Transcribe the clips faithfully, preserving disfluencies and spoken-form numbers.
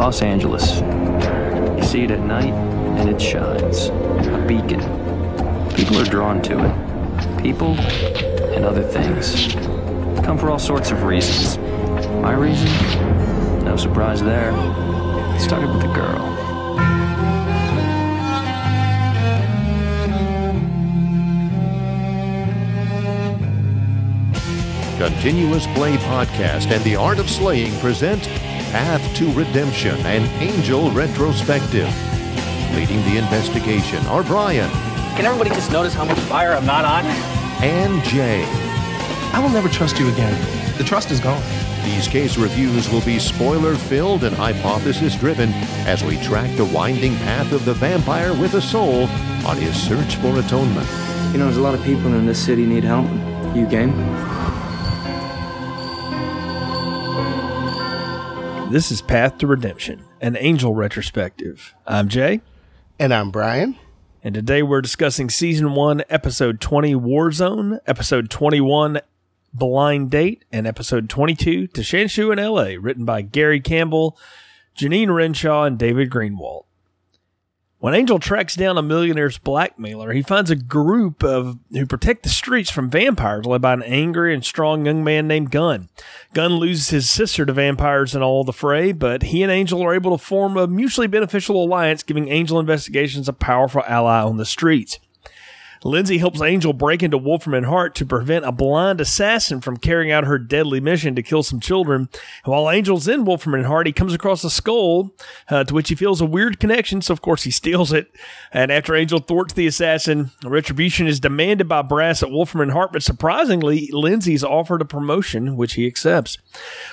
Los Angeles. You see it at night, and it shines. A beacon. People are drawn to it. People and other things. Come for all sorts of reasons. My reason? No surprise there. It started with a girl. Continuous Play Podcast and The Art of Slaying present Path to Redemption and Angel Retrospective. Leading the investigation are Brian. Can everybody just notice how much fire I'm not on? And J. I will never trust you again. The trust is gone. These case reviews will be spoiler-filled and hypothesis-driven as we track the winding path of the vampire with a soul on his search for atonement. You know, there's a lot of people in this city need help. You game? This is Path to Redemption, an Angel Retrospective. I'm Jay. And I'm Brian. And today we're discussing Season one, Episode twenty, Warzone, Episode twenty-one, Blind Date, and Episode twenty-two, To Shanshu in L A, written by Gary Campbell, Janine Renshaw, and David Greenwald. When Angel tracks down a millionaire's blackmailer, he finds a group of who protect the streets from vampires led by an angry and strong young man named Gunn. Gunn loses his sister to vampires in all the fray, but he and Angel are able to form a mutually beneficial alliance, giving Angel Investigations a powerful ally on the streets. Lindsay helps Angel break into Wolfram and Hart to prevent a blind assassin from carrying out her deadly mission to kill some children. And while Angel's in Wolfram and Hart, he comes across a skull uh, to which he feels a weird connection, so of course he steals it. And after Angel thwarts the assassin, retribution is demanded by brass at Wolfram and Hart, but surprisingly, Lindsay's offered a promotion, which he accepts.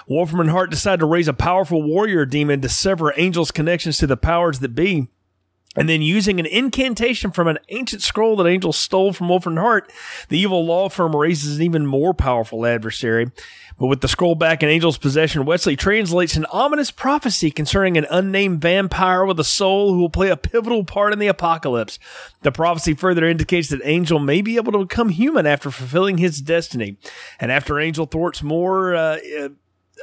Wolfram and Hart decide to raise a powerful warrior demon to sever Angel's connections to the powers that be. And then using an incantation from an ancient scroll that Angel stole from Wolfram and Hart, the evil law firm raises an even more powerful adversary. But with the scroll back in Angel's possession, Wesley translates an ominous prophecy concerning an unnamed vampire with a soul who will play a pivotal part in the apocalypse. The prophecy further indicates that Angel may be able to become human after fulfilling his destiny. And after Angel thwarts more uh,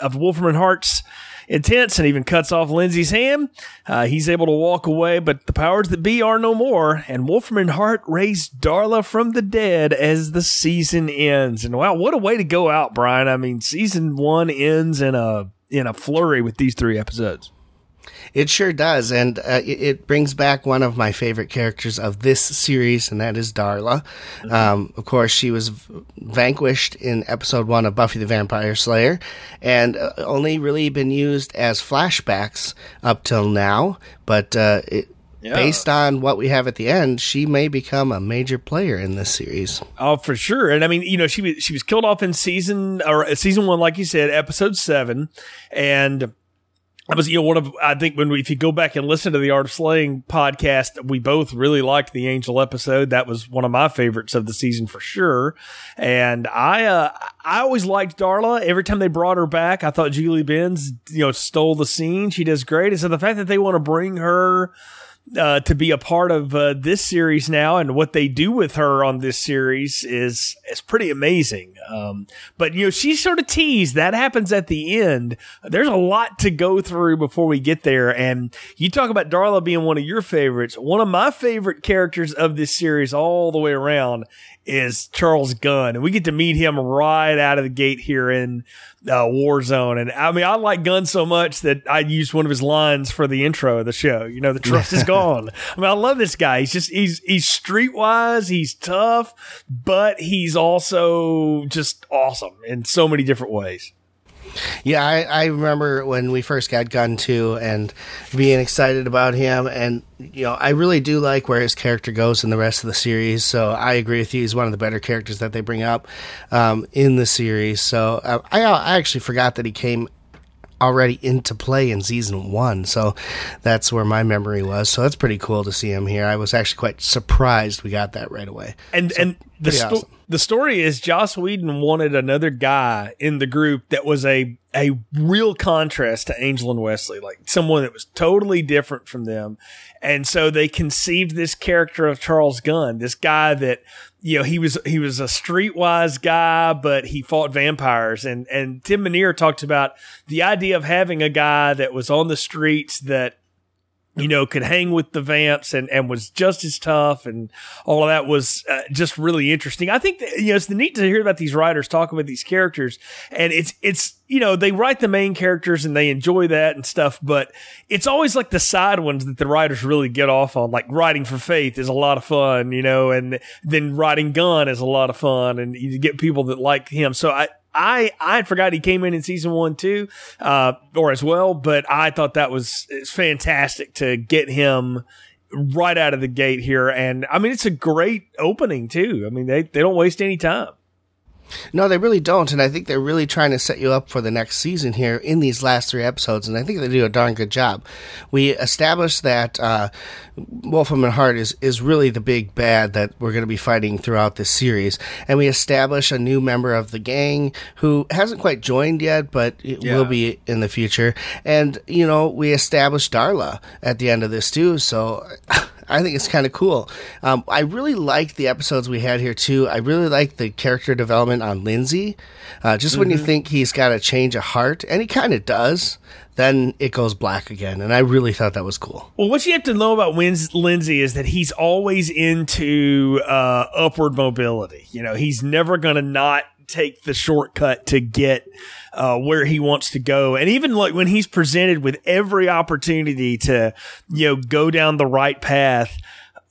of Wolfram and Hart's intense and even cuts off Lindsay's hand. Uh, he's able to walk away, but the powers that be are no more, and Wolfram and Hart raised Darla from the dead as the season ends. And wow, what a way to go out, Brian. I mean, season one ends in a in a flurry with these three episodes. It sure does, and uh, it brings back one of my favorite characters of this series, and that is Darla. Um, of course, she was vanquished in episode one of Buffy the Vampire Slayer, and only really been used as flashbacks up till now, but uh, it Yeah. Based on what we have at the end, she may become a major player in this series. Oh, for sure. And I mean, you know, she was she was killed off in season or season one, like you said, episode seven, and I was, you know, one of, I think when we, if you go back and listen to the Art of Slaying podcast, we both really liked the Angel episode. That was one of my favorites of the season for sure. And I, uh, I always liked Darla. Every time they brought her back, I thought Julie Benz, you know, stole the scene. She does great. And so the fact that they want to bring her, uh, to be a part of, uh, this series now and what they do with her on this series is, is pretty amazing. Um, but, you know, she's sort of teased. That happens at the end. There's a lot to go through before we get there. And you talk about Darla being one of your favorites. One of my favorite characters of this series all the way around is Charles Gunn. And we get to meet him right out of the gate here in uh, Warzone. And I mean, I like Gunn so much that I used one of his lines for the intro of the show. You know, the trust is gone. I mean, I love this guy. He's just, he's, he's streetwise. He's tough, but he's also just awesome in so many different ways. Yeah, I, I remember when we first got Gunn too, and being excited about him. And you know, I really do like where his character goes in the rest of the series. So I agree with you; he's one of the better characters that they bring up um, in the series. So uh, I, I actually forgot that he came already into play in season one. So that's where my memory was. So that's pretty cool to see him here. I was actually quite surprised we got that right away. And so, and the story. Awesome. The story is Joss Whedon wanted another guy in the group that was a a real contrast to Angel and Wesley, like someone that was totally different from them. And so they conceived this character of Charles Gunn, this guy that, you know, he was he was a streetwise guy, but he fought vampires. And and Tim Minear talked about the idea of having a guy that was on the streets that, you know, could hang with the vamps and, and was just as tough, and all of that was uh, just really interesting. I think that, you know, it's neat to hear about these writers talking about these characters, and it's, it's, you know, they write the main characters and they enjoy that and stuff, but it's always like the side ones that the writers really get off on. Like writing for Faith is a lot of fun, you know, and then writing Gunn is a lot of fun, and you get people that like him. So I, I, I had forgot he came in in season one too, uh, or as well, but I thought that was it's fantastic to get him right out of the gate here. And I mean, it's a great opening too. I mean, they, they don't waste any time. No, they really don't. And I think they're really trying to set you up for the next season here in these last three episodes. And I think they do a darn good job. We established that uh, Wolfram and Hart is, is really the big bad that we're going to be fighting throughout this series. And we establish a new member of the gang who hasn't quite joined yet, but it yeah. will be in the future. And, you know, we established Darla at the end of this, too. So I think it's kind of cool. Um, I really liked the episodes we had here, too. I really liked the character development on Lindsay. Uh, just mm-hmm. when you think he's got a change of heart, and he kind of does, then it goes black again. And I really thought that was cool. Well, what you have to know about Lindsay is that he's always into uh, upward mobility. You know, he's never going to not take the shortcut to get uh, where he wants to go. And even like when he's presented with every opportunity to, you know, go down the right path,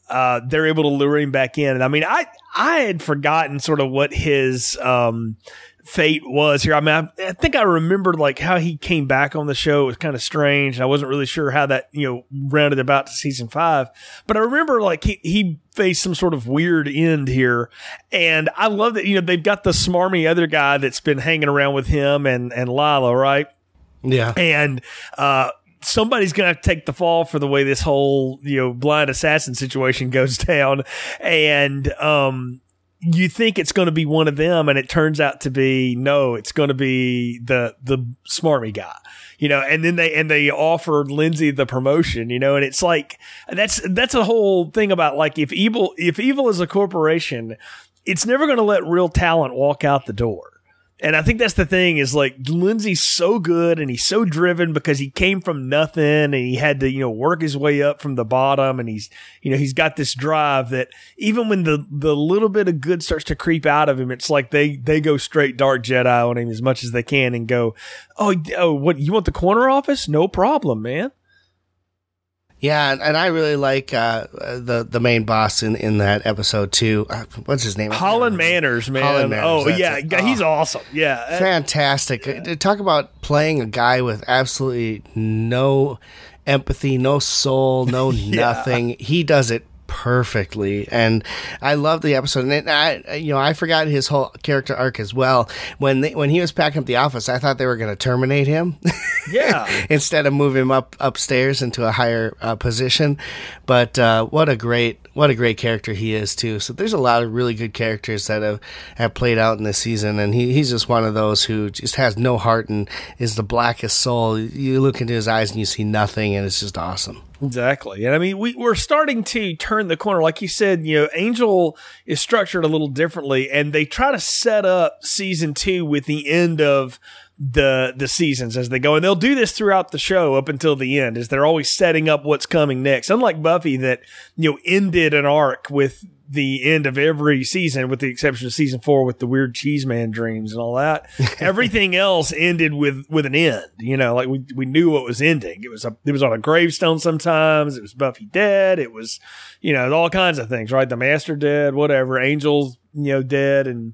uh, they're able to lure him back in. And I mean, I, I had forgotten sort of what his um, fate was here. I mean, I, I think I remembered like how he came back on the show. It was kind of strange. And I wasn't really sure how that, you know, rounded about to season five, but I remember like he, he faced some sort of weird end here. And I love that, you know, they've got the smarmy other guy that's been hanging around with him and, and Lila, right? Yeah. And, uh, somebody's going to have to take the fall for the way this whole, you know, blind assassin situation goes down. And, um, you think it's going to be one of them, and it turns out to be, no, it's going to be the, the smarmy guy, you know, and then they, and they offered Lindsay the promotion, you know, and it's like, that's, that's a whole thing about like, if evil, if evil is a corporation, it's never going to let real talent walk out the door. And I think that's the thing is like Lindsay's so good and he's so driven because he came from nothing and he had to, you know, work his way up from the bottom. And he's, you know, he's got this drive that even when the, the little bit of good starts to creep out of him, it's like they, they go straight dark Jedi on him as much as they can and go, oh, oh what you want the corner office? No problem, man. Yeah, and I really like uh, the the main boss in, in that episode too. Uh, what's his name? Holland Manners, man. Holland Manners. Oh yeah, it. he's oh. awesome. Yeah, fantastic. Yeah. Talk about playing a guy with absolutely no empathy, no soul, no yeah. nothing. He does it perfectly, and I love the episode. And I, you know, I forgot his whole character arc as well. When they, when he was packing up the office, I thought they were going to terminate him. Yeah. Instead of move him up upstairs into a higher uh, position, but uh, what a great what a great character he is too. So there's a lot of really good characters that have, have played out in this season, and he he's just one of those who just has no heart and is the blackest soul. You look into his eyes and you see nothing, and it's just awesome. Exactly. And I mean, we, we're starting to turn the corner. Like you said, you know, Angel is structured a little differently, and they try to set up season two with the end of the the seasons as they go. And they'll do this throughout the show up until the end, is they're always setting up what's coming next. Unlike Buffy that, you know, ended an arc with the end of every season, with the exception of season four with the weird cheese man dreams and all that. Everything else ended with, with an end, you know, like we, we knew what was ending. It was a, it was on a gravestone sometimes. It was Buffy dead. It was, you know, all kinds of things, right? The master dead, whatever. Angel's, you know, dead, and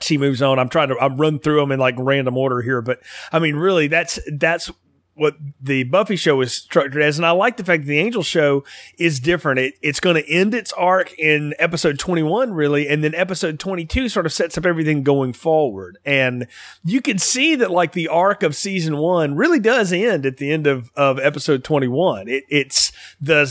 she moves on. I'm trying to, I'm run through them in like random order here, but I mean, really that's, that's what the Buffy show is structured as. And I like the fact that the Angel show is different. It, it's going to end its arc in episode twenty-one, really. And then episode twenty-two sort of sets up everything going forward. And you can see that, like, the arc of season one really does end at the end of, of episode twenty-one. It, it's the,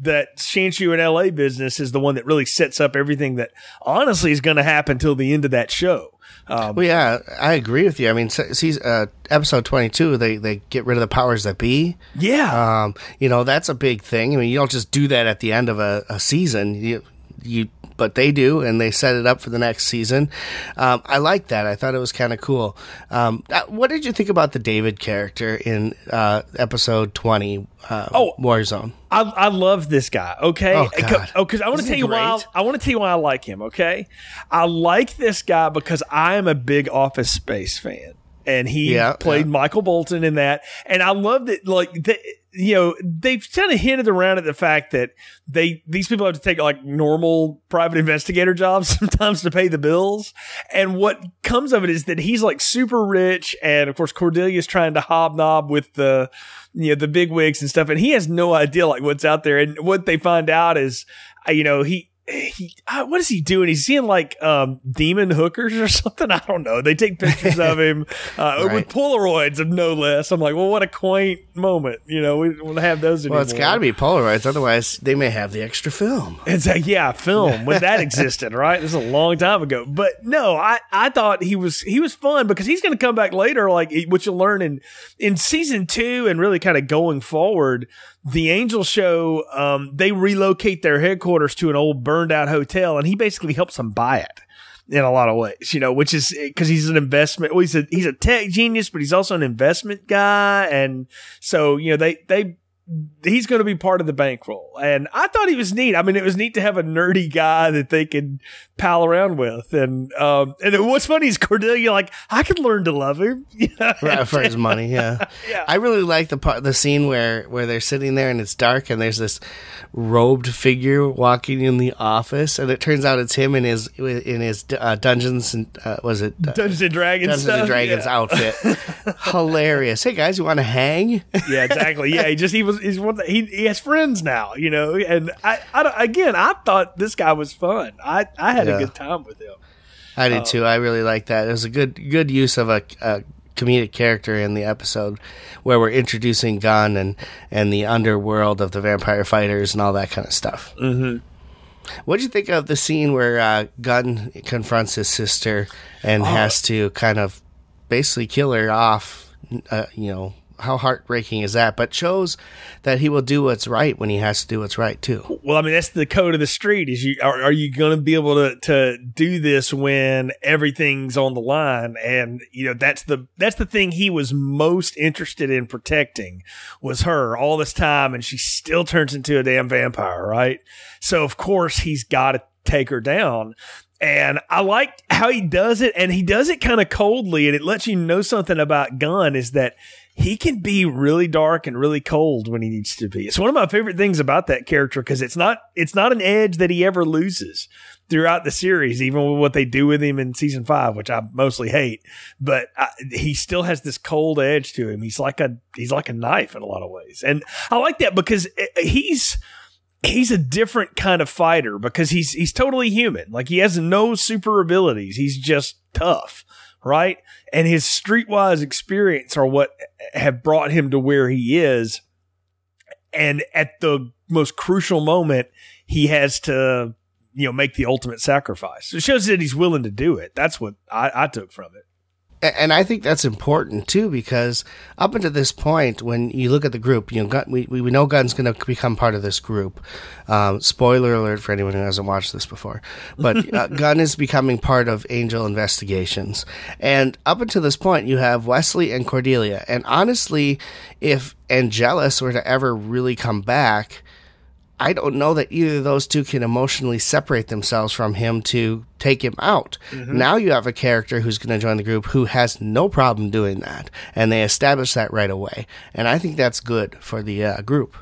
that Shanshu in L A business is the one that really sets up everything that honestly is going to happen till the end of that show. Um, well, yeah, I agree with you. I mean, season, uh, episode twenty-two, they, they get rid of the powers that be. Yeah. Um, you know, that's a big thing. I mean, you don't just do that at the end of a, a season. You, you, but they do, and they set it up for the next season. Um, I like that. I thought it was kind of cool. Um, what did you think about the David character in uh, episode twenty, uh, oh, Warzone? I, I love this guy. Okay, oh, God. Oh, because I want to tell you why. I, I want to tell you why I like him. Okay, I like this guy because I am a big Office Space fan, and he yeah, played yeah. Michael Bolton in that. And I love that, like the, you know, they've kind of hinted around at the fact that they these people have to take, like, normal private investigator jobs sometimes to pay the bills. And what comes of it is that he's, like, super rich, and of course Cordelia's trying to hobnob with the you know the big wigs and stuff, and he has no idea, like, what's out there. And what they find out is, you know, he He, what is he doing? He's seeing, like, um, demon hookers or something. I don't know. They take pictures of him uh, right. with Polaroids, of no less. I'm like, well, what a quaint moment. You know, we don't have those anymore. Well, it's got to be Polaroids. Otherwise, they may have the extra film. It's like, yeah, film when that existed, right? This is a long time ago. But no, I, I thought he was he was fun because he's going to come back later, like what you'll learn in, in season two and really kind of going forward. The Angel show, um, they relocate their headquarters to an old burned out hotel, and he basically helps them buy it in a lot of ways, you know, which is because he's an investment. Well, he's a, he's a tech genius, but he's also an investment guy. And so, you know, they, they, he's going to be part of the bankroll. And I thought he was neat. I mean, it was neat to have a nerdy guy that they could pal around with. And, um, and it, what's funny is Cordelia, like, I could learn to love him. Right, for his money. Yeah. yeah. I really like the part, the scene where, where they're sitting there and it's dark and there's this robed figure walking in the office. And it turns out it's him in his, in his, uh, Dungeons and, uh, was it uh, Dungeons and Dragons, Dungeons stuff? and Dragons yeah. outfit. Hilarious. Hey guys, you want to hang? Yeah, exactly. Yeah. He just, he was, He's one. He he has friends now, you know. And I, I again, I thought this guy was fun. I, I had yeah. a good time with him. I did um, too. I really liked that. It was a good good use of a, a comedic character in the episode where we're introducing Gunn and and the underworld of the vampire fighters and all that kind of stuff. Mm-hmm. What did you think of the scene where uh, Gunn confronts his sister and oh. has to kind of basically kill her off? Uh, you know. How heartbreaking is that? But shows that he will do what's right when he has to do what's right too. Well, I mean, that's the code of the street. Is you are, are you going to be able to to do this when everything's on the line? And you know that's the that's the thing he was most interested in protecting was her all this time, and she still turns into a damn vampire, right? So of course he's got to take her down. And I like how he does it, and he does it kind of coldly, and it lets you know something about Gunn is that he can be really dark and really cold when he needs to be. It's one of my favorite things about that character because it's not it's not an edge that he ever loses throughout the series, even with what they do with him in season five, which I mostly hate. But I, he still has this cold edge to him. He's like a he's like a knife in a lot of ways, and I like that because he's. He's a different kind of fighter because he's he's totally human. Like he has no super abilities. He's just tough, right? And his streetwise experience are what have brought him to where he is. And at the most crucial moment, he has to, you know, make the ultimate sacrifice. It shows that he's willing to do it. That's what I, I took from it. And I think that's important, too, because up until this point, when you look at the group, you know, Gun, we, we know Gunn's going to become part of this group. Um, spoiler alert for anyone who hasn't watched this before. But uh, Gunn is becoming part of Angel Investigations. And up until this point, you have Wesley and Cordelia. And honestly, if Angelus were to ever really come back, I don't know that either of those two can emotionally separate themselves from him to take him out. Mm-hmm. Now you have a character who's going to join the group who has no problem doing that, and they establish that right away. And I think that's good for the uh, group.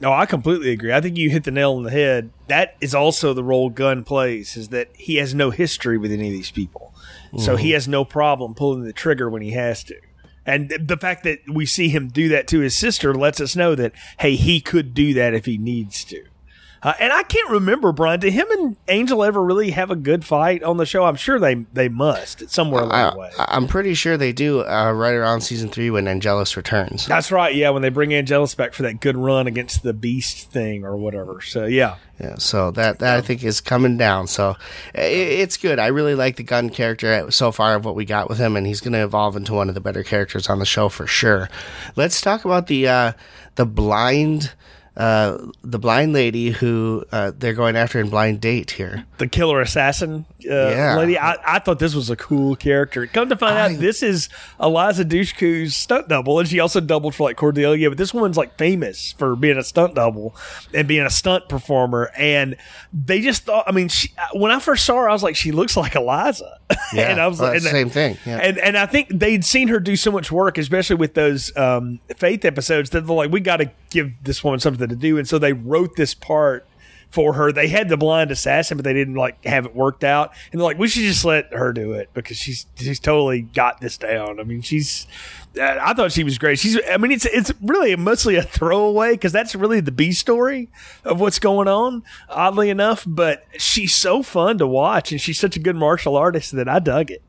No, I completely agree. I think you hit the nail on the head. That is also the role Gunn plays, is that he has no history with any of these people. Mm-hmm. So he has no problem pulling the trigger when he has to. And the fact that we see him do that to his sister lets us know that, hey, he could do that if he needs to. Uh, and I can't remember, Brian, did him and Angel ever really have a good fight on the show? I'm sure they, they must somewhere along I, the way. I'm pretty sure they do uh, right around season three when Angelus returns. That's right. Yeah, when they bring Angelus back for that good run against the Beast thing or whatever. So, yeah. Yeah, so that, that I think is coming down. So it, it's good. I really like the Gunn character so far of what we got with him, and he's going to evolve into one of the better characters on the show for sure. Let's talk about the uh, the blind... Uh, the blind lady who uh, they're going after in Blind Date here. The killer assassin uh, yeah. lady. I, I thought this was a cool character. Come to find I, out, this is Eliza Dushku's stunt double, and she also doubled for like Cordelia, but this woman's like famous for being a stunt double and being a stunt performer, and they just thought, I mean, she, when I first saw her, I was like, she looks like Eliza. Yeah, and I was well, like, that's and, the same thing. Yeah. And, and I think they'd seen her do so much work, especially with those um, Faith episodes, that they're like, we got to give this woman something to do, and so they wrote this part for her. They had the blind assassin, but they didn't like have it worked out, and they're like, we should just let her do it because she's she's totally got this down. I mean, she's I thought she was great. She's I mean, it's it's really mostly a throwaway because that's really the B story of what's going on, oddly enough, but she's so fun to watch, and she's such a good martial artist that I dug it.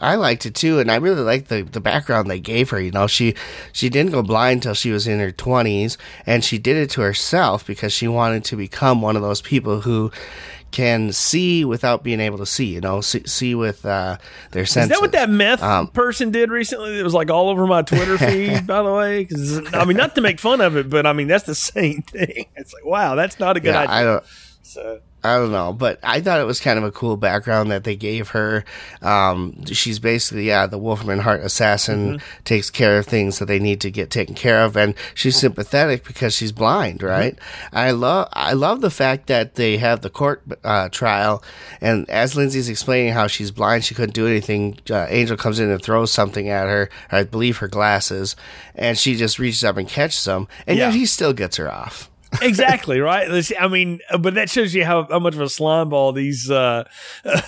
I liked it too, and I really liked the, the background they gave her. You know, she she didn't go blind till she was in her twenties, and she did it to herself because she wanted to become one of those people who can see without being able to see. You know, see, see with uh, their senses. Is that what that meth um, person did recently? That was like all over my Twitter feed, by the way. 'Cause, I mean, not to make fun of it, but I mean that's the same thing. It's like, wow, that's not a good yeah, idea. I don't, so. I don't know, but I thought it was kind of a cool background that they gave her. Um, she's basically, yeah, the Wolfram and Hart assassin mm-hmm. takes care of things that they need to get taken care of, and she's sympathetic because she's blind, right? Mm-hmm. I love, I love the fact that they have the court uh, trial, and as Lindsay's explaining how she's blind, she couldn't do anything. Uh, Angel comes in and throws something at her, or I believe her glasses, and she just reaches up and catches them, and yeah. yet he still gets her off. Exactly, right? I mean, but that shows you how, how much of a slime ball these uh,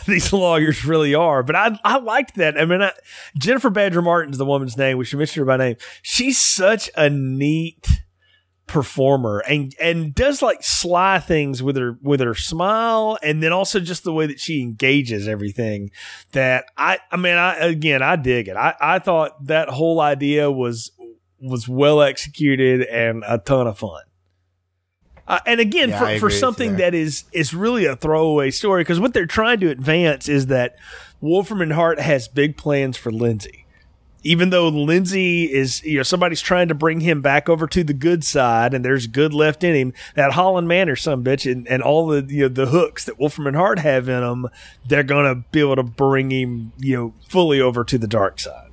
these lawyers really are. But I I liked that. I mean, I, Jennifer Badger Martin's the woman's name. We should mention her by name. She's such a neat performer, and and does like sly things with her with her smile, and then also just the way that she engages everything. That I I mean, I again, I dig it. I I thought that whole idea was was well executed and a ton of fun. Uh, and again, yeah, for, for something that is is really a throwaway story, because what they're trying to advance is that Wolfram and Hart has big plans for Lindsay. Even though Lindsay is, you know, somebody's trying to bring him back over to the good side, and there's good left in him, that Holland Manners some bitch, and, and all the you know, the hooks that Wolfram and Hart have in them, they're going to be able to bring him, you know, fully over to the dark side.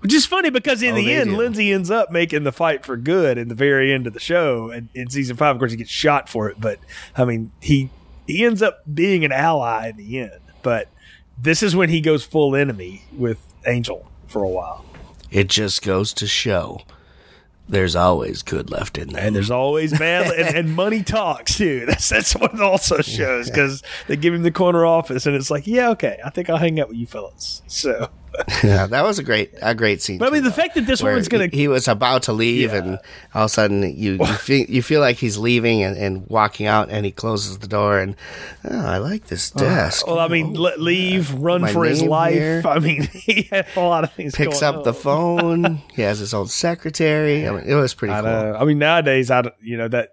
Which is funny because in oh, the end, do. Lindsay ends up making the fight for good in the very end of the show. And in season five, of course, he gets shot for it. But, I mean, he he ends up being an ally in the end. But this is when he goes full enemy with Angel for a while. It just goes to show there's always good left in there. And there's always bad. and, and money talks, too. That's, that's what it also shows, because they give him the corner office. And it's like, yeah, okay, I think I'll hang out with you fellas. So... yeah, that was a great, a great scene. But I mean, too, the though, fact that this woman's gonna, he, he was about to leave, yeah. and all of a sudden you you feel, you feel like he's leaving and, and walking out, and he closes the door, and oh, I like this desk. Uh, well, I mean, oh, leave, yeah. run My for his life. Here. I mean, he had a lot of things. Picks going up on. The phone. He has his own secretary. I mean, it was pretty I cool. Know. I mean, nowadays, I you know that.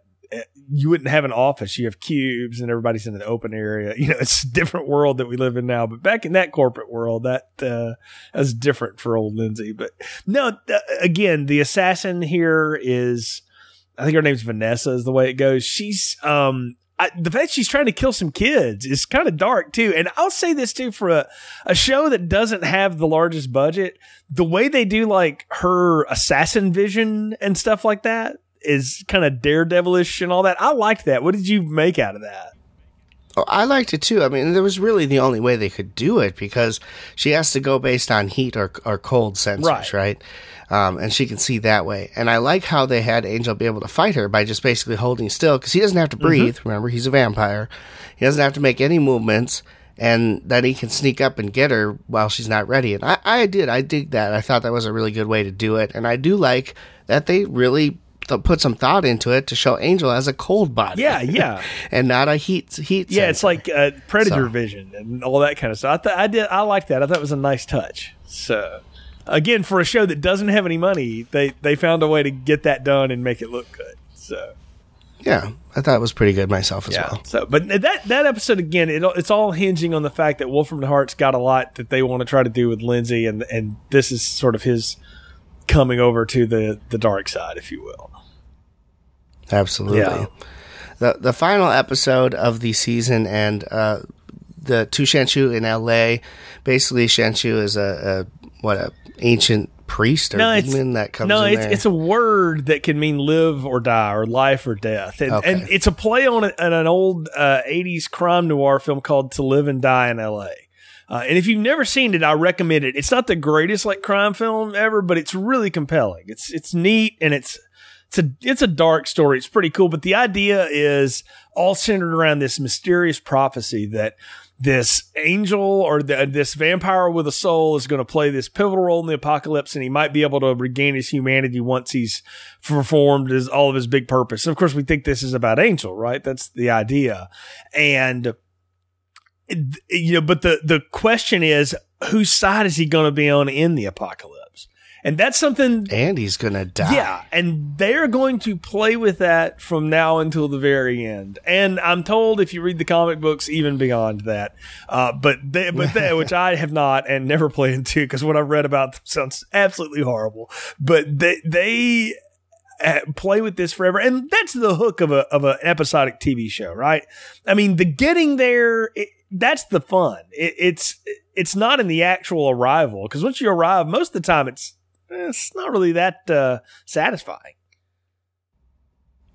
You wouldn't have an office. You have cubes, and everybody's in an open area. You know, it's a different world that we live in now. But back in that corporate world, that uh, was different for old Lindsay. But no, th- again, the assassin here is, I think her name's Vanessa is the way it goes. She's, um, I, the fact she's trying to kill some kids is kind of dark too. And I'll say this too, for a, a show that doesn't have the largest budget, the way they do like her assassin vision and stuff like that, is kind of daredevilish and all that. I liked that. What did you make out of that? Oh, I liked it too. I mean, there was really the only way they could do it, because she has to go based on heat or, or cold sensors, right? right? Um, and she can see that way. And I like how they had Angel be able to fight her by just basically holding still, because he doesn't have to breathe. Mm-hmm. Remember, he's a vampire. He doesn't have to make any movements. and that he can sneak up and get her while she's not ready. And I, I did. I dig that. I thought that was a really good way to do it. And I do like that they really th- put some thought into it to show Angel as a cold body. Yeah, yeah. and not a heat heat. Yeah, sensor. It's like uh, Predator so. vision and all that kind of stuff. I, th- I, did, I liked that. I thought it was a nice touch. So... Again, for a show that doesn't have any money, they, they found a way to get that done and make it look good. So, yeah, I thought it was pretty good myself as yeah, well. So, but that that episode again, it, it's all hinging on the fact that Wolfram and Hart's got a lot that they want to try to do with Lindsay, and and this is sort of his coming over to the, the dark side, if you will. Absolutely. Yeah. The the final episode of the season and uh, the to Shanshu in L A. Basically, Shanshu is a, a what a ancient priest or no, demon that comes no, in it's, there. No, it's a word that can mean live or die or life or death. And, okay. and it's a play on, a, on an old uh, eighties crime noir film called To Live and Die in L A. Uh, and if you've never seen it, I recommend it. It's not the greatest like crime film ever, but it's really compelling. It's it's neat and it's it's a, it's a dark story. It's pretty cool. But the idea is all centered around this mysterious prophecy that this angel or the, this vampire with a soul is going to play this pivotal role in the apocalypse, and he might be able to regain his humanity once he's performed his, all of his big purpose. And of course, we think this is about Angel, right? That's the idea. And, you know, but the, the question is, whose side is he going to be on in the apocalypse? And that's something. And he's going to die. Yeah. And they're going to play with that from now until the very end. And I'm told if you read the comic books, even beyond that. Uh, but they, but they, which I have not and never planned to, because what I've read about them sounds absolutely horrible. But they, they play with this forever. And that's the hook of a of an episodic T V show, right? I mean, the getting there, it, that's the fun. It, it's, it's not in the actual arrival, because once you arrive, most of the time it's, It's not really that uh, satisfying.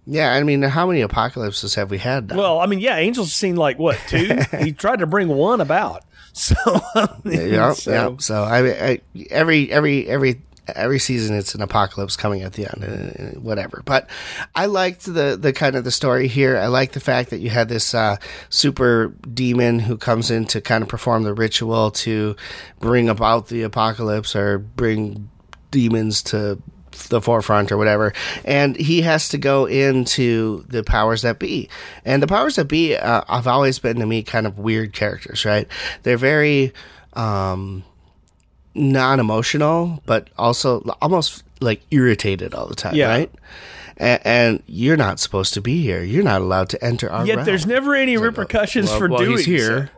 Yeah, I mean, how many apocalypses have we had now? Well, I mean, yeah, Angel's seen like, what, two? He tried to bring one about. So, I mean, yeah, so. Yeah, so I, I, every every every every season it's an apocalypse coming at the end, whatever. But I liked the, the kind of the story here. I liked the fact that you had this uh, super demon who comes in to kind of perform the ritual to bring about the apocalypse or bring demons to the forefront or whatever, and he has to go into the powers that be. And the powers that be uh, have always been to me kind of weird characters, right? They're very um, non-emotional, but also almost like irritated all the time, yeah. Right? A- and you're not supposed to be here. You're not allowed to enter our Yet realm. There's never any it's repercussions like, well, for well, doing he's here. So.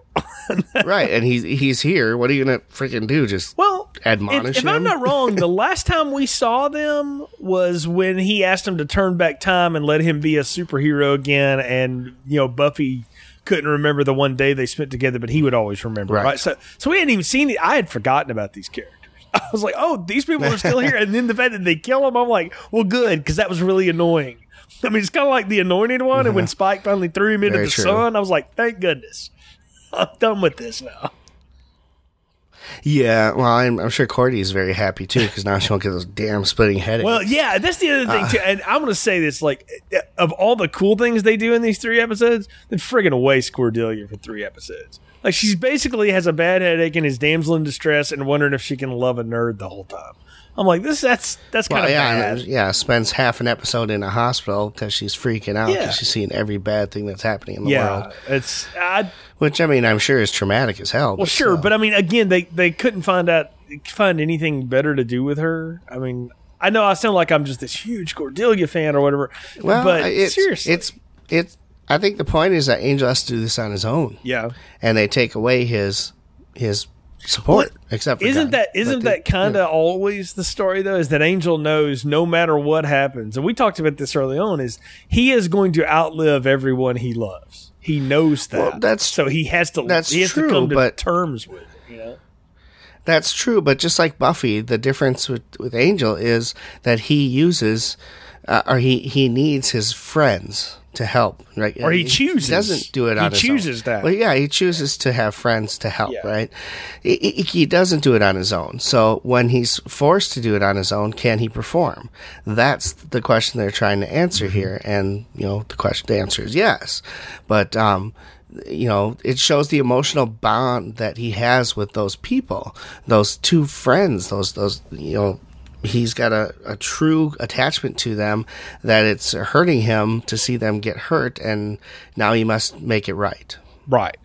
Right, and he's he's here. What are you gonna freaking do? Just well, admonish if, if him? If I'm not wrong, the last time we saw them was when he asked him to turn back time and let him be a superhero again. And you know, Buffy couldn't remember the one day they spent together, but he would always remember. Right. right? So, so we hadn't even seen it. I had forgotten about these characters. I was like, oh, these people are still here. And then the fact that they kill him, I'm like, well, good, because that was really annoying. I mean, it's kind of like the Anointed One. Uh-huh. And when Spike finally threw him into Very the true. sun, I was like, thank goodness. I'm done with this now. Yeah, well, I'm, I'm sure Cordy is very happy, too, because now she won't get those damn splitting headaches. Well, yeah, that's the other thing, uh, too. And I'm going to say this, like, of all the cool things they do in these three episodes, they friggin' waste Cordelia for three episodes. Like, she basically has a bad headache and is damsel in distress and wondering if she can love a nerd the whole time. I'm like, this. that's that's kind of well, yeah, bad. Yeah, spends half an episode in a hospital because she's freaking out because yeah. she's seeing every bad thing that's happening in the yeah, world. It's, I, Which, I mean, I'm sure is traumatic as hell. Well, but sure, so. but I mean, again, they, they couldn't find out find anything better to do with her. I mean, I know I sound like I'm just this huge Cordelia fan or whatever, well, but it's, seriously. It's, it's, I think the point is that Angel has to do this on his own. Yeah. And they take away his his... support, well, except for isn't God. that isn't but that kind of yeah. always the story though? Is that Angel knows no matter what happens, and we talked about this early on. Is he is going to outlive everyone he loves? He knows that. Well, that's so he has to. That's he has true, to come to but, terms with it. You know? That's true, but just like Buffy, the difference with, with Angel is that he uses uh, or he he needs his friends to help, right? Or he chooses. He doesn't do it on his own. He chooses that. Well, yeah, he chooses to have friends to help, yeah. right? He, he doesn't do it on his own. So when he's forced to do it on his own, can he perform? That's the question they're trying to answer here. And, you know, the question, the answer is yes. But um, you know, it shows the emotional bond that he has with those people, those two friends, those, those, you know, he's got a, a true attachment to them that it's hurting him to see them get hurt. And now he must make it right. Right.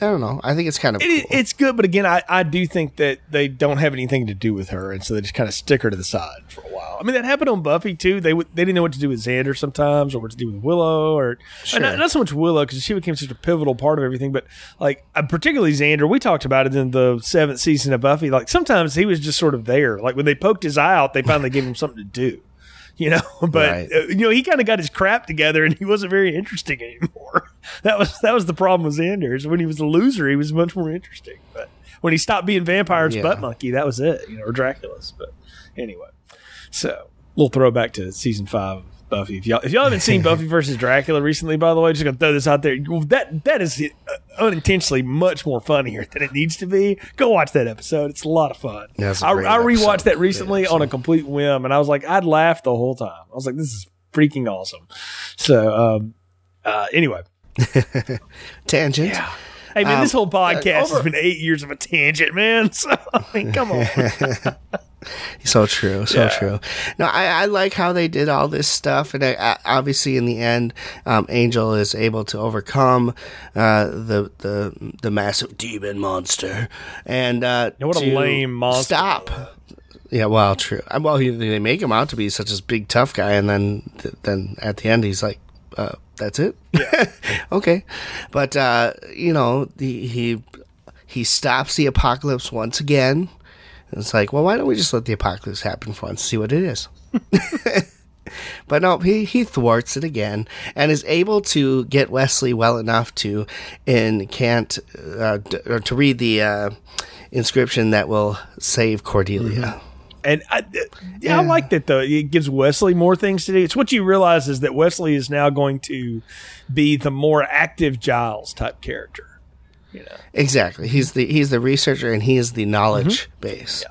I don't know. I think it's kind of it, cool. It's good. But again, I, I do think that they don't have anything to do with her. And so they just kind of stick her to the side for a while. I mean, that happened on Buffy, too. They w- they didn't know what to do with Xander sometimes or what to do with Willow. or sure. not, not so much Willow because she became such a pivotal part of everything. But like particularly Xander, we talked about it in the seventh season of Buffy. Like sometimes he was just sort of there. Like when they poked his eye out, they finally gave him something to do. You know, but right. uh, you know, he kind of got his crap together, and he wasn't very interesting anymore. That was that was the problem with Xander. When he was a loser, he was much more interesting. But when he stopped being Vampire's yeah. butt monkey, that was it. You know, or Dracula's. But anyway, so little throwback to season five of Buffy. If y'all if y'all haven't seen Buffy versus Dracula recently, by the way, just gonna throw this out there. That that is unintentionally much more funnier than it needs to be. Go watch that episode. It's a lot of fun. I, I rewatched that recently on a complete whim, and I was like, I'd laughed the whole time. I was like, this is freaking awesome. So, um, uh, anyway. Tangent. Yeah. Hey, man, um, this whole podcast uh, over- has been eight years of a tangent, man. So, I mean, come on. So true, so yeah. true. No, I, I like how they did all this stuff, and I, I, obviously, in the end, um, Angel is able to overcome uh, the the the massive demon monster, and uh, yeah, what to a lame monster! Stop. Yeah, well, true. Well, he, they make him out to be such a big tough guy, and then then at the end, he's like, uh, "That's it." Yeah. Okay, but uh, you know, the, he he stops the apocalypse once again. It's like, well, why don't we just let the apocalypse happen for once, see what it is? But no, he, he thwarts it again and is able to get Wesley well enough to incant uh, d- or to read the uh, inscription that will save Cordelia. Mm-hmm. And I, yeah, yeah. I like that, though. It gives Wesley more things to do. It's what you realize is that Wesley is now going to be the more active Giles type character. You know. Exactly. He's the he's the researcher and he is the knowledge mm-hmm. base,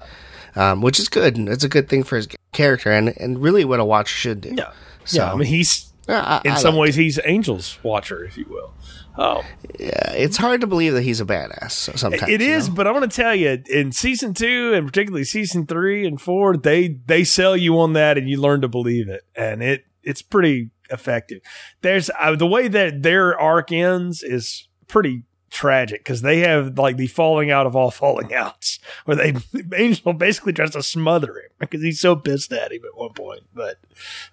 yeah. um, which is good. And it's a good thing for his character and, and really what a watcher should do. Yeah. So yeah, I mean, he's uh, I, in I some like ways it. He's Angel's watcher, if you will. Oh, yeah. It's hard to believe that he's a badass sometimes. It is, you know? But I want to tell you, in season two and particularly season three and four, they they sell you on that and you learn to believe it, and it it's pretty effective. There's uh, the way that their arc ends is pretty tragic because they have like the falling out of all falling outs where they Angel basically tries to smother him because he's so pissed at him at one point. But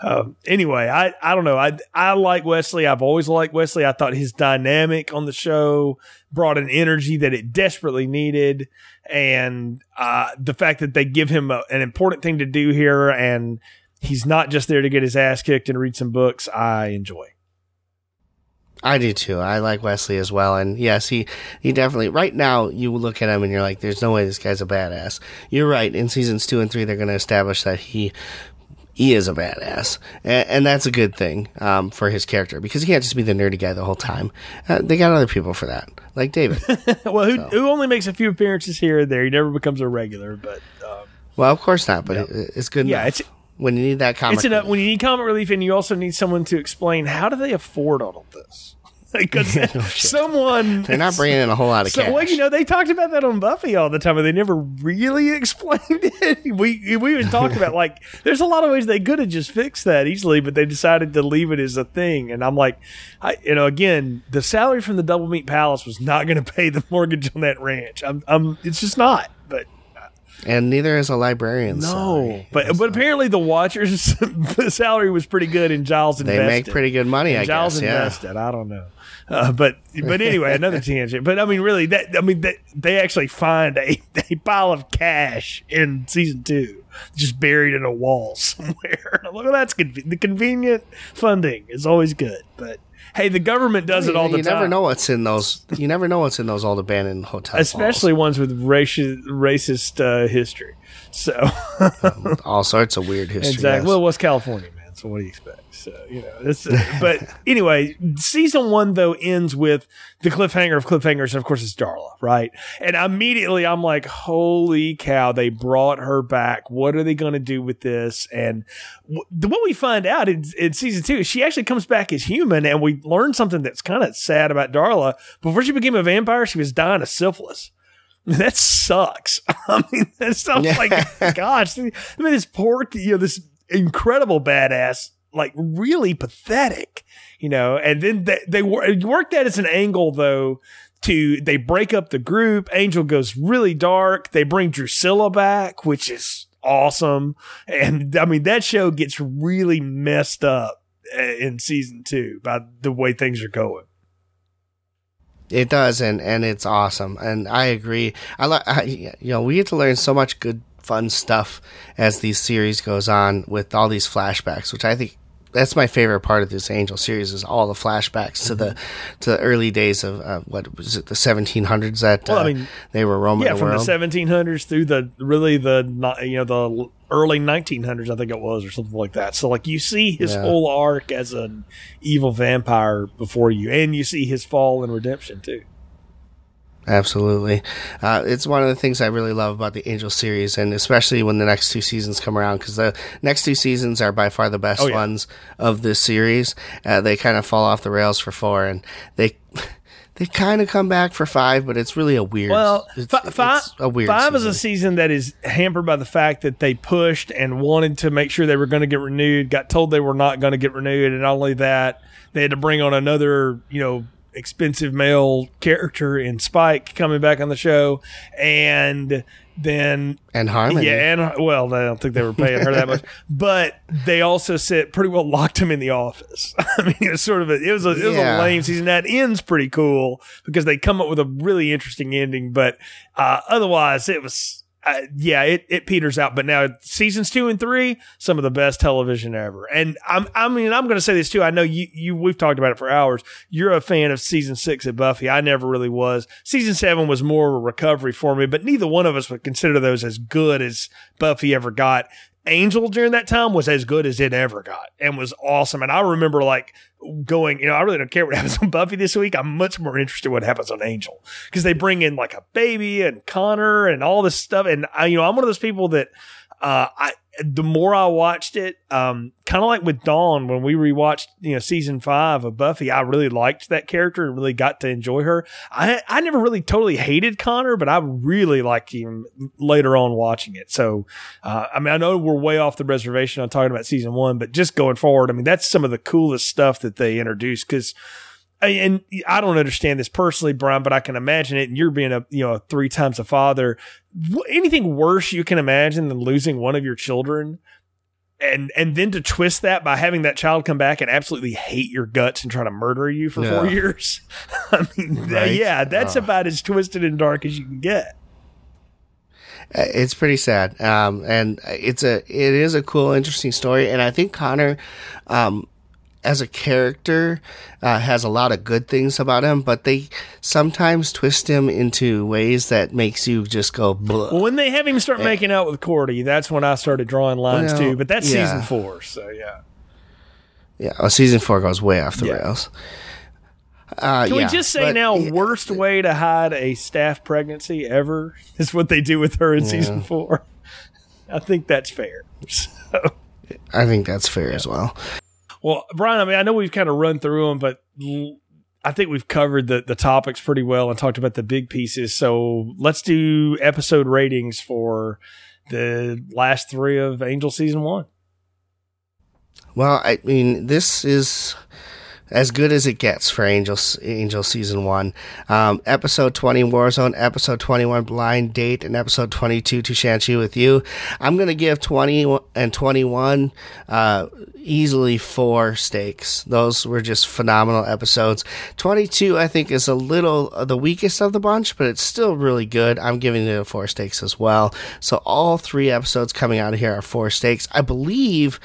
um, anyway, I, I don't know. I, I like Wesley. I've always liked Wesley. I thought his dynamic on the show brought an energy that it desperately needed. And uh, the fact that they give him a, an important thing to do here and he's not just there to get his ass kicked and read some books, I enjoy. I do too. I like Wesley as well. And yes, he, he definitely, right now, you look at him and you're like, there's no way this guy's a badass. You're right. In seasons two and three, they're going to establish that he, he is a badass. And, and that's a good thing, um, for his character because he can't just be the nerdy guy the whole time. Uh, they got other people for that, like David. well, who, so. who only makes a few appearances here and there. He never becomes a regular, but, um, well, of course not, but yeah. it, it's good enough. Yeah, it's, When you need that comic it's enough, relief. When you need comic relief and you also need someone to explain how do they afford all of this? Because no someone... They're not bringing in a whole lot of so, cash. Well, you know, they talked about that on Buffy all the time, and they never really explained it. We we even talked about, like, there's a lot of ways they could have just fixed that easily, but they decided to leave it as a thing. And I'm like, I, you know, again, the salary from the Double Meat Palace was not going to pay the mortgage on that ranch. I'm, I'm It's just not, but... And neither is a librarian's no, salary. But but not. Apparently the Watcher's salary was pretty good, and Giles invested. They make pretty good money, and I Giles guess. Giles invested. Yeah. I don't know, uh, but but anyway, another tangent. But I mean, really, that I mean, that, they actually find a, a pile of cash in season two, just buried in a wall somewhere. Look, well, that's con- the convenient funding is always good, but. Hey, the government does I mean, it all the you time. You never know what's in those. You never know what's in those old abandoned hotels, especially halls. Ones with racist, racist uh, history. So um, all sorts of weird history. Exactly. Yes. Well, it was California, man. So what do you expect? So, you know, it's, uh, but anyway, season one though ends with the cliffhanger of cliffhangers. And of course it's Darla, right? And immediately I'm like, holy cow, they brought her back. What are they going to do with this? And w- what we find out in, in season two, she actually comes back as human, and we learn something that's kind of sad about Darla. Before she became a vampire, she was dying of syphilis. That sucks. I mean, that sounds like, gosh, I mean, this poor, you know, this incredible badass, like really pathetic, you know, and then they, they work that as an angle though, to, they break up the group. Angel goes really dark. They bring Drusilla back, which is awesome. And I mean, that show gets really messed up in season two by the way things are going. It does, and, and it's awesome, and I agree. I, li- I you know we get to learn so much good, fun stuff as these series goes on with all these flashbacks, which I think that's my favorite part of this Angel series is all the flashbacks mm-hmm. to the to the early days of uh, what was it the seventeen hundreds that well, I mean, uh, they were roaming yeah, the world. Yeah, from the seventeen hundreds through the really the you know the early nineteen hundreds I think it was or something like that. So like you see his yeah. whole arc as an evil vampire before you, and you see his fall and redemption too. Absolutely. Uh, it's one of the things I really love about the Angel series, and especially when the next two seasons come around, because the next two seasons are by far the best oh, yeah. ones of this series. Uh, they kind of fall off the rails for four, and they they kind of come back for five, but it's really a weird Well, it's, f- five, it's a weird five season. Is a season that is hampered by the fact that they pushed and wanted to make sure they were going to get renewed, got told they were not going to get renewed, and not only that, they had to bring on another, you know, expensive male character in Spike coming back on the show, and then and Harmony. Yeah, and well, I don't think they were paying her that much, but they also said pretty well locked him in the office. I mean, it was sort of a, it was a, it was yeah. a lame season. That ends pretty cool because they come up with a really interesting ending, but uh, otherwise it was uh, yeah, it it peters out. But now seasons two and three, some of the best television ever. And I'm I mean I'm going to say this too. I know you you we've talked about it for hours. You're a fan of season six at Buffy. I never really was. Season seven was more of a recovery for me, but neither one of us would consider those as good as Buffy ever got. Angel during that time was as good as it ever got and was awesome. And I remember like going, you know, I really don't care what happens on Buffy this week. I'm much more interested in what happens on Angel because they bring in like a baby and Connor and all this stuff. And I, you know, I'm one of those people that uh, I, the more I watched it, um, kind of like with Dawn, when we rewatched, you know, season five of Buffy, I really liked that character and really got to enjoy her. I, I never really totally hated Connor, but I really liked him later on watching it. So, uh, I mean, I know we're way off the reservation on talking about season one, but just going forward, I mean, that's some of the coolest stuff that they introduced because, and I don't understand this personally, Brian, but I can imagine it. And you're being a, you know, three times a father, anything worse you can imagine than losing one of your children. And, and then to twist that by having that child come back and absolutely hate your guts and try to murder you for yeah. four years. I mean, right? yeah, that's oh. about as twisted and dark as you can get. It's pretty sad. Um, and it's a, it is a cool, interesting story. And I think Connor, um, as a character, uh, has a lot of good things about him, but they sometimes twist him into ways that makes you just go, bleh. Well, when they have him start making out with Cordy, that's when I started drawing lines well, too, but that's yeah. season four. So yeah. Yeah. Oh, season four goes way off the yeah. rails. Uh, Can yeah, we just say but, now, yeah, worst way to hide a staff pregnancy ever is what they do with her in yeah. season four. I think that's fair. So. I think that's fair yeah. as well. Well, Brian, I mean, I know we've kind of run through them, but I think we've covered the, the topics pretty well and talked about the big pieces. So let's do episode ratings for the last three of Angel Season one. Well, I mean, this is as good as it gets for Angel Angel Season one. Um, episode twenty, Warzone. Episode twenty-one, Blind Date. And episode twenty-two, To Shanshu With You. I'm going to give twenty and twenty-one uh, easily four stakes. Those were just phenomenal episodes. twenty-two, I think, is a little uh, the weakest of the bunch, but it's still really good. I'm giving it a four stakes as well. So all three episodes coming out of here are four stakes. I believe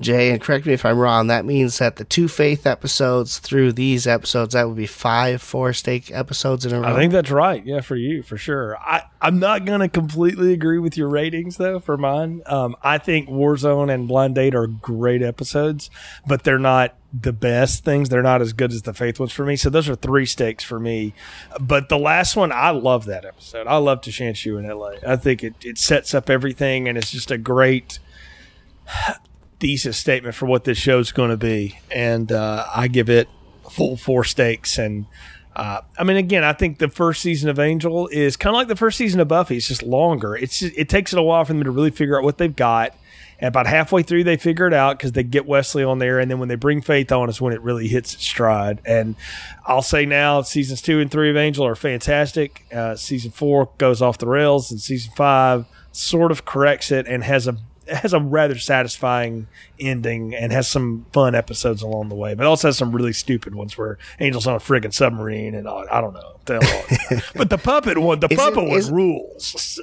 Jay, and correct me if I'm wrong, that means that the two Faith episodes through these episodes, that would be five four-stake episodes in a row. I think that's right. Yeah, for you, for sure. I, I'm not going to completely agree with your ratings, though, for mine. Um, I think Warzone and Blind Date are great episodes, but they're not the best things. They're not as good as the Faith ones for me. So those are three stakes for me. But the last one, I love that episode. I love To Shanshu in L A. I think it, it sets up everything, and it's just a great thesis statement for what this show's going to be. And uh, I give it full four stakes. And uh, I mean, again, I think the first season of Angel is kind of like the first season of Buffy. It's just longer. It's just, it takes it a while for them to really figure out what they've got. And about halfway through, they figure it out because they get Wesley on there. And then when they bring Faith on, is when it really hits its stride. And I'll say now, seasons two and three of Angel are fantastic. Uh, season four goes off the rails, and season five sort of corrects it and has a has a rather satisfying ending and has some fun episodes along the way, but also has some really stupid ones where Angel's on a friggin' submarine and all, I don't know. But the puppet one, the isn't, puppet one is, rules. So.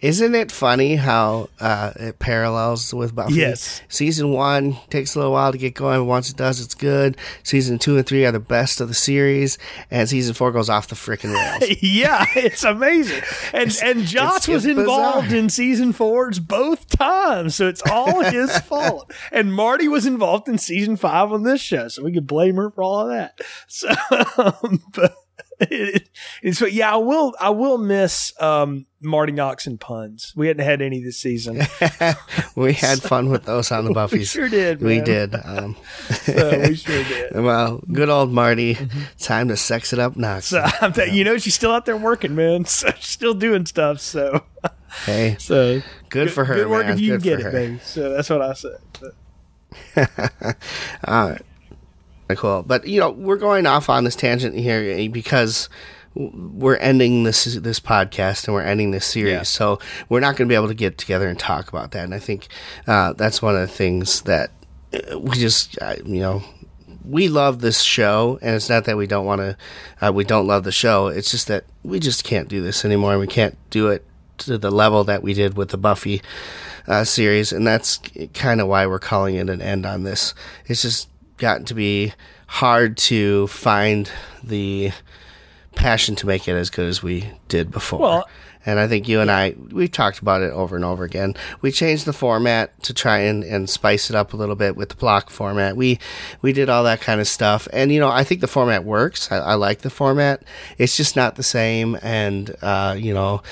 Isn't it funny how uh, it parallels with Buffy? Yes. Season one takes a little while to get going. Once it does, it's good. Season two and three are the best of the series, and season four goes off the frickin' rails. Yeah, it's amazing. And it's, and Joss it's, was it's involved bizarre. in season fours both times, so it's all his fault. And Marty was involved in season five on this show, so we could blame her for all of that. So, um, but. And so, yeah, I will. I will miss um, Marty Noxon puns. We hadn't had any this season. We had so, fun with those on the Buffys. We sure did. Man. We did. Um, so we sure did. Well, good old Marty. Mm-hmm. Time to sex it up, Nox. So I'm th- um, you know, she's still out there working, man. So she's still doing stuff. So hey, so good, good for her. Good work man. if you good can get it, baby. So that's what I said. So. All right. Cool. But, you know, we're going off on this tangent here because we're ending this this podcast and we're ending this series. Yeah. So we're not going to be able to get together and talk about that. And I think uh, that's one of the things that we just, uh, you know, we love this show. And it's not that we don't want to, uh, we don't love the show. It's just that we just can't do this anymore. And we can't do it to the level that we did with the Buffy uh, series. And that's kind of why we're calling it an end on this. It's just gotten to be hard to find the passion to make it as good as we did before. Well, and I think you and I, we've talked about it over and over again. We changed the format to try and, and spice it up a little bit with the block format. We we did all that kind of stuff. And, you know, I think the format works. I, I like the format. It's just not the same. And, uh, you know,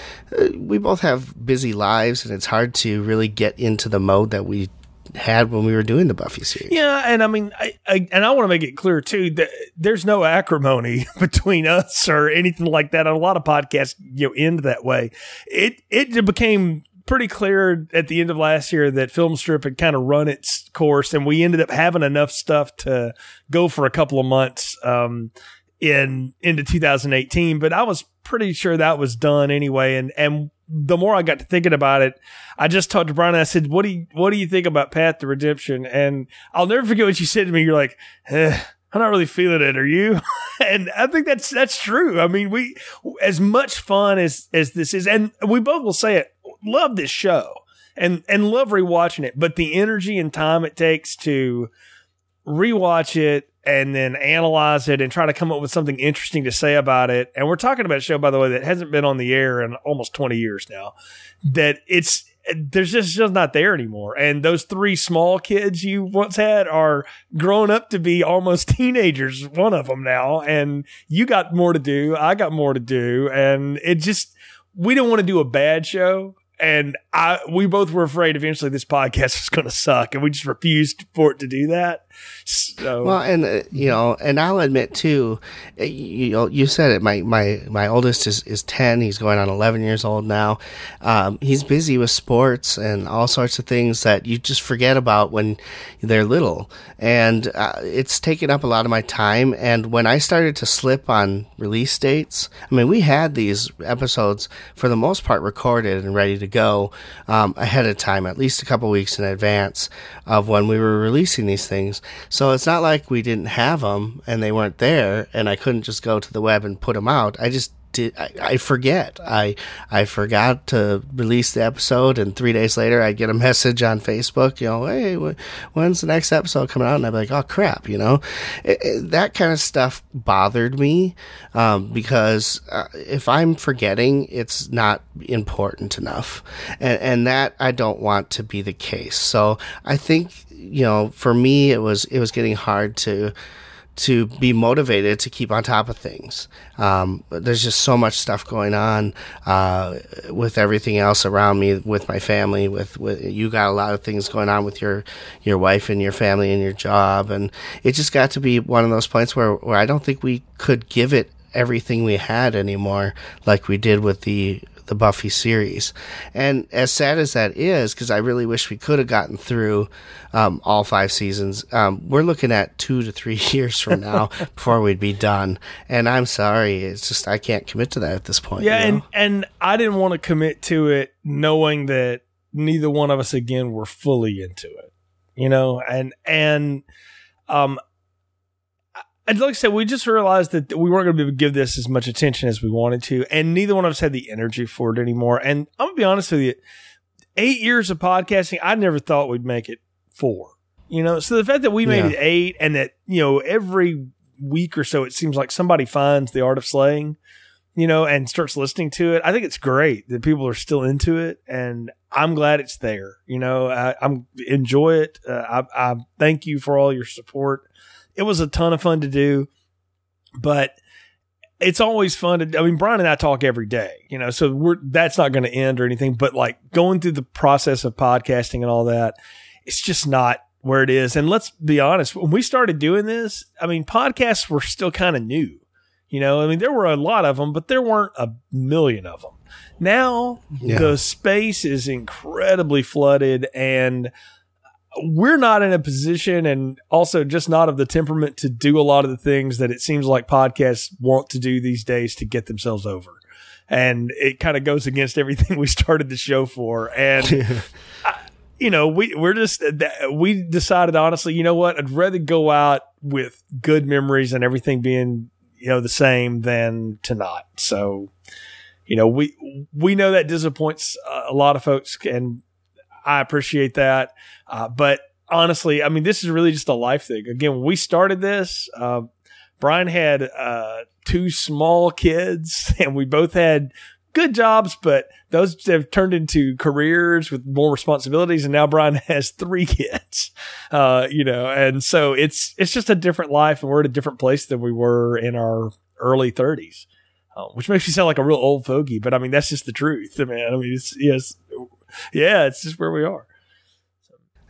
we both have busy lives, and it's hard to really get into the mode that we had when we were doing the Buffy series. Yeah, and I mean, I, I and I want to make it clear too that there's no acrimony between us or anything like that. And a lot of podcasts, you know, end that way. It it became pretty clear at the end of last year that Filmstrip had kind of run its course, and we ended up having enough stuff to go for a couple of months um, in into two thousand eighteen. But I was pretty sure that was done anyway, and and. The more I got to thinking about it, I just talked to Brian and I said, what do you, what do you think about Path to Redemption? And I'll never forget what you said to me. You're like, eh, I'm not really feeling it. Are you? And I think that's, that's true. I mean, we, as much fun as, as this is, and we both will say it, love this show and, and love rewatching it, but the energy and time it takes to rewatch it and then analyze it and try to come up with something interesting to say about it. And we're talking about a show, by the way, that hasn't been on the air in almost twenty years now, that it's, there's just, just not there anymore. And those three small kids you once had are grown up to be almost teenagers, one of them now. And you got more to do. I got more to do. And it just, we don't want to do a bad show. And I, we both were afraid eventually this podcast was going to suck, and we just refused for it to do that. So, well, and uh, you know, and I'll admit too, you know, you said it. My my my oldest is is ten. He's going on eleven years old now. Um, he's busy with sports and all sorts of things that you just forget about when they're little, and uh, it's taken up a lot of my time. And when I started to slip on release dates, I mean, we had these episodes for the most part recorded and ready to go um, ahead of time, at least a couple weeks in advance of when we were releasing these things. So it's not like we didn't have them and they weren't there and I couldn't just go to the web and put them out. I just did I, I forget. I I forgot to release the episode, and three days later I get a message on Facebook, you know, hey, when's the next episode coming out? And I'm like, oh crap, you know, it, it, that kind of stuff bothered me um, because uh, if I'm forgetting, it's not important enough, and and that I don't want to be the case. So I think, you know, for me it was it was getting hard to. to be motivated to keep on top of things. Um, there's just so much stuff going on uh, with everything else around me, with my family, with, with you got a lot of things going on with your, your wife and your family and your job. And it just got to be one of those points where, where I don't think we could give it everything we had anymore like we did with the the Buffy series. And as sad as that is, because I really wish we could have gotten through um, all five seasons, um, we're looking at two to three years from now before we'd be done. And I'm sorry, it's just I can't commit to that at this point. Yeah, you know? and, and I didn't want to commit to it knowing that neither one of us, again, were fully into it. You know, and, and um, and like I said, we just realized that we weren't going to be able to give this as much attention as we wanted to, and neither one of us had the energy for it anymore. And I'm going to be honest with you, eight years of podcasting, I never thought we'd make it four. You know, so the fact that we made yeah. it eight, and that, you know, every week or so, it seems like somebody finds The Art of Slaying, you know, and starts listening to it. I think it's great that people are still into it, and I'm glad it's there. You know, I, I'm enjoy it. Uh, I, I thank you for all your support. It was a ton of fun to do, but it's always fun to, I mean, Brian and I talk every day, you know, so we're, that's not going to end or anything, but like going through the process of podcasting and all that, it's just not where it is. And let's be honest, when we started doing this, I mean, podcasts were still kind of new, you know, I mean, there were a lot of them, but there weren't a million of them. Now yeah. the space is incredibly flooded, and we're not in a position, and also just not of the temperament to do a lot of the things that it seems like podcasts want to do these days to get themselves over. And it kind of goes against everything we started the show for. And, I, you know, we, we're just, we decided, honestly, you know what? I'd rather go out with good memories and everything being, you know, the same than to not. So, you know, we, we know that disappoints a lot of folks, and I appreciate that. Uh, but honestly, I mean, this is really just a life thing. Again, when we started this, uh, Brian had uh, two small kids, and we both had good jobs, but those have turned into careers with more responsibilities. And now Brian has three kids, uh, you know, and so it's, it's just a different life, and we're at a different place than we were in our early thirties, uh, which makes me sound like a real old fogey, but I mean, that's just the truth. I mean, I mean, it's, yes, yeah, it's just where we are.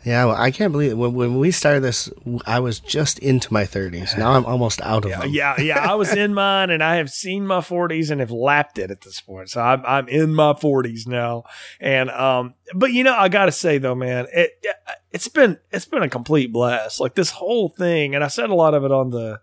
Yeah, well, I can't believe it. When, when we started this, I was just into my thirties. Now I'm almost out of yeah, them. Yeah, yeah. I was in mine, and I have seen my forties and have lapped it at this point. So I'm I'm in my forties now. And um, but you know, I gotta say though, man, it it's been it's been a complete blast. Like this whole thing, and I said a lot of it on the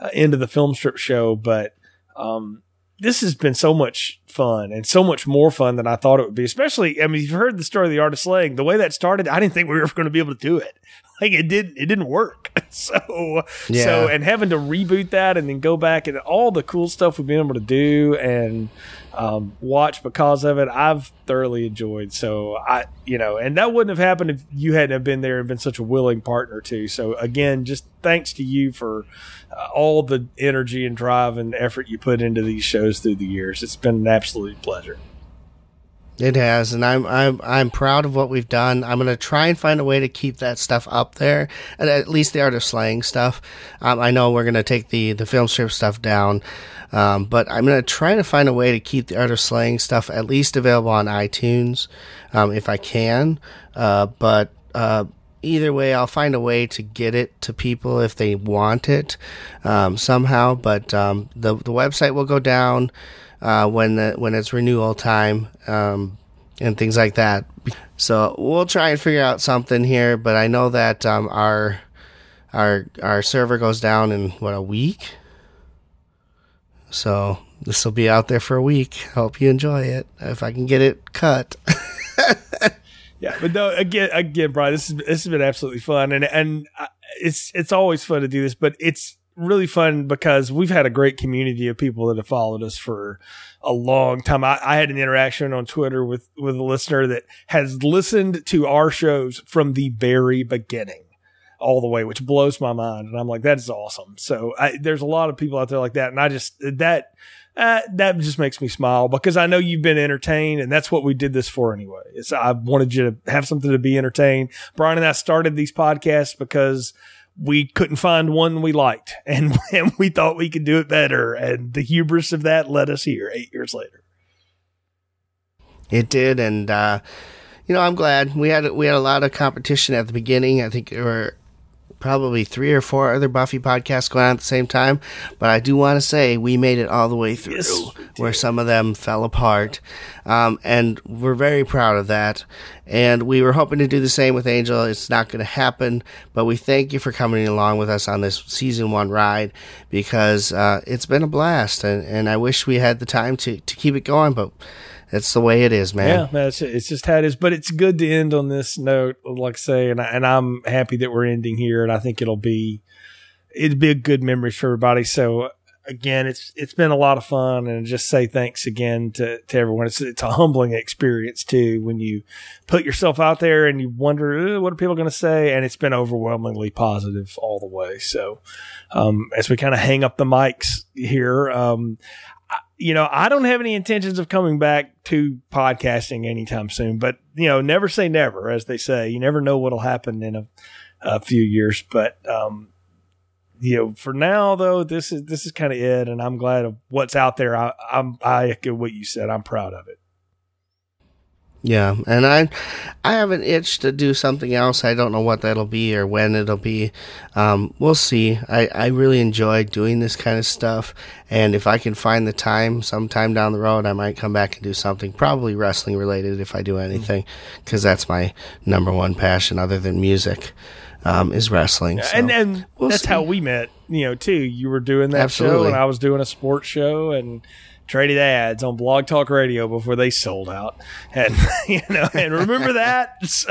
uh, end of the Filmstrip show, but um. This has been so much fun, and so much more fun than I thought it would be. Especially, I mean, you've heard the story of The Art of Slaying. The way that started, I didn't think we were ever going to be able to do it. Like it didn't, it didn't work. So, yeah. so, and having to reboot that and then go back, and all the cool stuff we've been able to do and um, watch because of it, I've thoroughly enjoyed. So I, you know, and that wouldn't have happened if you hadn't have been there and been such a willing partner too. So again, just thanks to you for uh, all the energy and drive and effort you put into these shows through the years. It's been an absolute pleasure. It has, and I'm I'm I'm proud of what we've done. I'm gonna try and find a way to keep that stuff up there, and at least the Art of Slaying stuff. Um, I know we're gonna take the the Filmstrip stuff down, um, but I'm gonna try to find a way to keep the Art of Slaying stuff at least available on iTunes, um, if I can. Uh, but uh, either way, I'll find a way to get it to people if they want it um, somehow. But um, the the website will go down. Uh, when the, when it's renewal time um, and things like that. So we'll try and figure out something here, but I know that um, our our our server goes down in, what, a week? So this will be out there for a week. Hope you enjoy it, if I can get it cut. Yeah, but no, again, again, Brian, this, is, this has been absolutely fun, and, and it's, it's always fun to do this, but it's really fun because we've had a great community of people that have followed us for a long time. I, I had an interaction on Twitter with, with a listener that has listened to our shows from the very beginning all the way, which blows my mind. And I'm like, that is awesome. So I, there's a lot of people out there like that. And I just, that, uh, that just makes me smile because I know you've been entertained, and that's what we did this for anyway. It's, I wanted you to have something to be entertained. Brian and I started these podcasts because we couldn't find one we liked, and, and we thought we could do it better. And the hubris of that led us here eight years later. It did. And, uh, you know, I'm glad we had, we had a lot of competition at the beginning. I think there were probably three or four other Buffy podcasts going on at the same time, but I do want to say we made it all the way through, yes, where some of them fell apart. Um, and we're very proud of that. And we were hoping to do the same with Angel. It's not going to happen, but we thank you for coming along with us on this season one ride, because uh, it's been a blast, and, and I wish we had the time to, to keep it going, but that's the way it is, man. Yeah, man, it's, it's just how it is. But it's good to end on this note, like I say, and, I, and I'm happy that we're ending here, and I think it'll be it'll be a good memory for everybody. So again, it's it's been a lot of fun, and just say thanks again to, to everyone. It's it's a humbling experience too when you put yourself out there and you wonder what are people going to say, and it's been overwhelmingly positive all the way. So um, as we kind of hang up the mics here. Um, You know, I don't have any intentions of coming back to podcasting anytime soon, but, you know, never say never, as they say. You never know what'll happen in a, a few years. But, um, you know, for now, though, this is this is kind of it, and I'm glad of what's out there. I, I'm, I echo what you said. I'm proud of it. Yeah, and I I have an itch to do something else. I don't know what that'll be or when it'll be. Um, we'll see. I, I really enjoy doing this kind of stuff, and if I can find the time sometime down the road, I might come back and do something, probably wrestling related if I do anything, because that's my number one passion other than music, um, is wrestling. So and and we'll that's see. How we met, you know, too. You were doing that Absolutely. Show, and I was doing a sports show, and traded ads on Blog Talk Radio before they sold out, and you know, and remember that. So,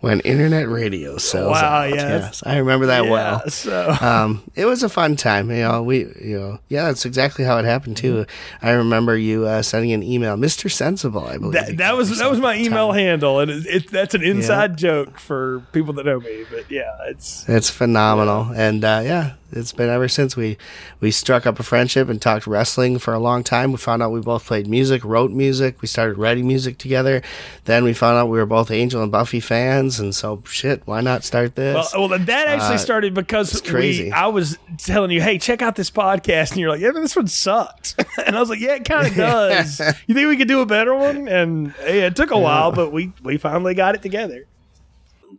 when internet radio sells wow, out, yeah, yes, I remember that yeah, well. So um, it was a fun time, you know. We, you know, yeah, that's exactly how it happened too. I remember you uh, sending an email, Mister Sensible, I believe. That, that was that was my email time. handle, and it, it, that's an inside yeah. joke for people that know me. But yeah, it's it's phenomenal, yeah. and uh, yeah. It's been ever since we, we struck up a friendship and talked wrestling for a long time. We found out we both played music, wrote music. We started writing music together. Then we found out we were both Angel and Buffy fans. And so, shit, why not start this? Well, well that actually uh, started because we, I was telling you, hey, check out this podcast. And you're like, yeah, but this one sucks. And I was like, yeah, it kind of does. You think we could do a better one? And yeah, it took a while, but we, we finally got it together.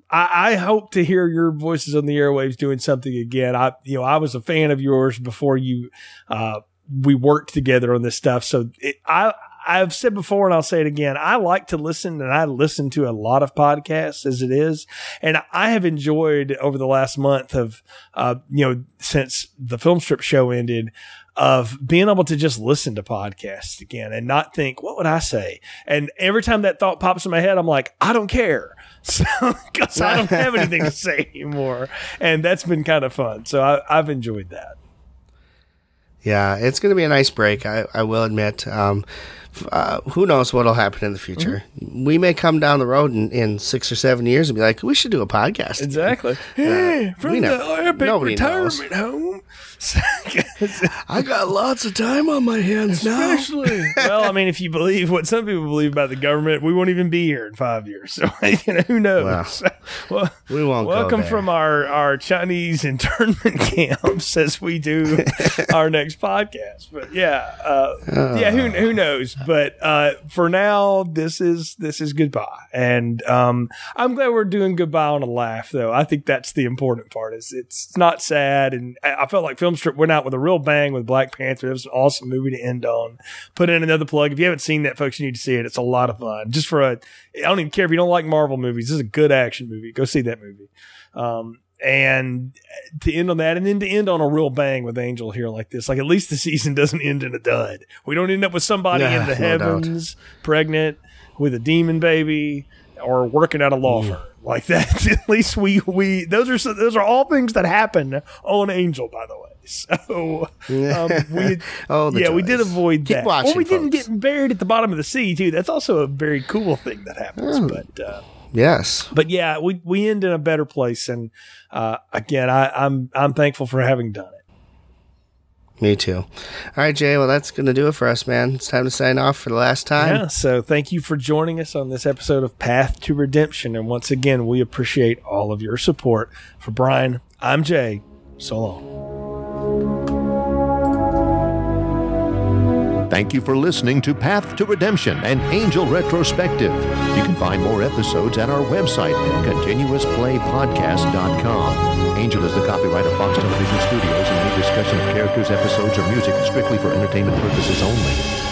I, I hope to hear your voices on the airwaves doing something again. I, you know, I was a fan of yours before you, uh, we worked together on this stuff. So it, I, I've said before, and I'll say it again. I like to listen, and I listen to a lot of podcasts as it is. And I have enjoyed over the last month of, uh, you know, since the Filmstrip show ended, of being able to just listen to podcasts again and not think, what would I say? And every time that thought pops in my head, I'm like, I don't care. So, because I don't have anything to say anymore. And that's been kind of fun. So I, I've enjoyed that. Yeah, it's going to be a nice break. I, I will admit, um, uh, who knows what will happen in the future. Mm-hmm. We may come down the road in, in six or seven years and be like, we should do a podcast. Exactly. Hey, uh, from the Olympic retirement knows. Home. I got lots of time on my hands Especially. now. Well, I mean, if you believe what some people believe about the government, we won't even be here in five years. So, you know, who knows? Well, so, well, we won't welcome from our, our Chinese internment camps as we do our next podcast. But yeah, uh, uh, yeah, who who knows? But uh, for now, this is this is goodbye, and um, I'm glad we're doing goodbye on a laugh. Though I think that's the important part. Is it's not sad, and I felt like. Filmstrip went out with a real bang with Black Panther. It was an awesome movie to end on. Put in another plug. If you haven't seen that, folks, you need to see it. It's a lot of fun. Just for a, I don't even care if you don't like Marvel movies. This is a good action movie. Go see that movie. Um, and to end on that, and then to end on a real bang with Angel here like this, like at least the season doesn't end in a dud. We don't end up with somebody nah, in the heavens, no doubt. Pregnant with a demon baby, or working at a law firm. Like that, at least we, we, those are, those are all things that happen on Angel, by the way. So um, we oh, yeah, joys. we did avoid that. Keep watching, well, we folks. didn't get buried at the bottom of the sea too. That's also a very cool thing that happens. Mm. But uh, yes, but yeah, we we end in a better place. And uh, again, I, I'm I'm thankful for having done it. Me too. All right, Jay. Well, that's gonna do it for us, man. It's time to sign off for the last time. Yeah. So thank you for joining us on this episode of Path to Redemption. And once again, we appreciate all of your support. For Brian, I'm Jay. So long. Thank you for listening to Path to Redemption, an Angel Retrospective. You can find more episodes at our website, continuous play podcast dot com. Angel is the copyright of Fox Television Studios, and any discussion of characters, episodes, or music is strictly for entertainment purposes only.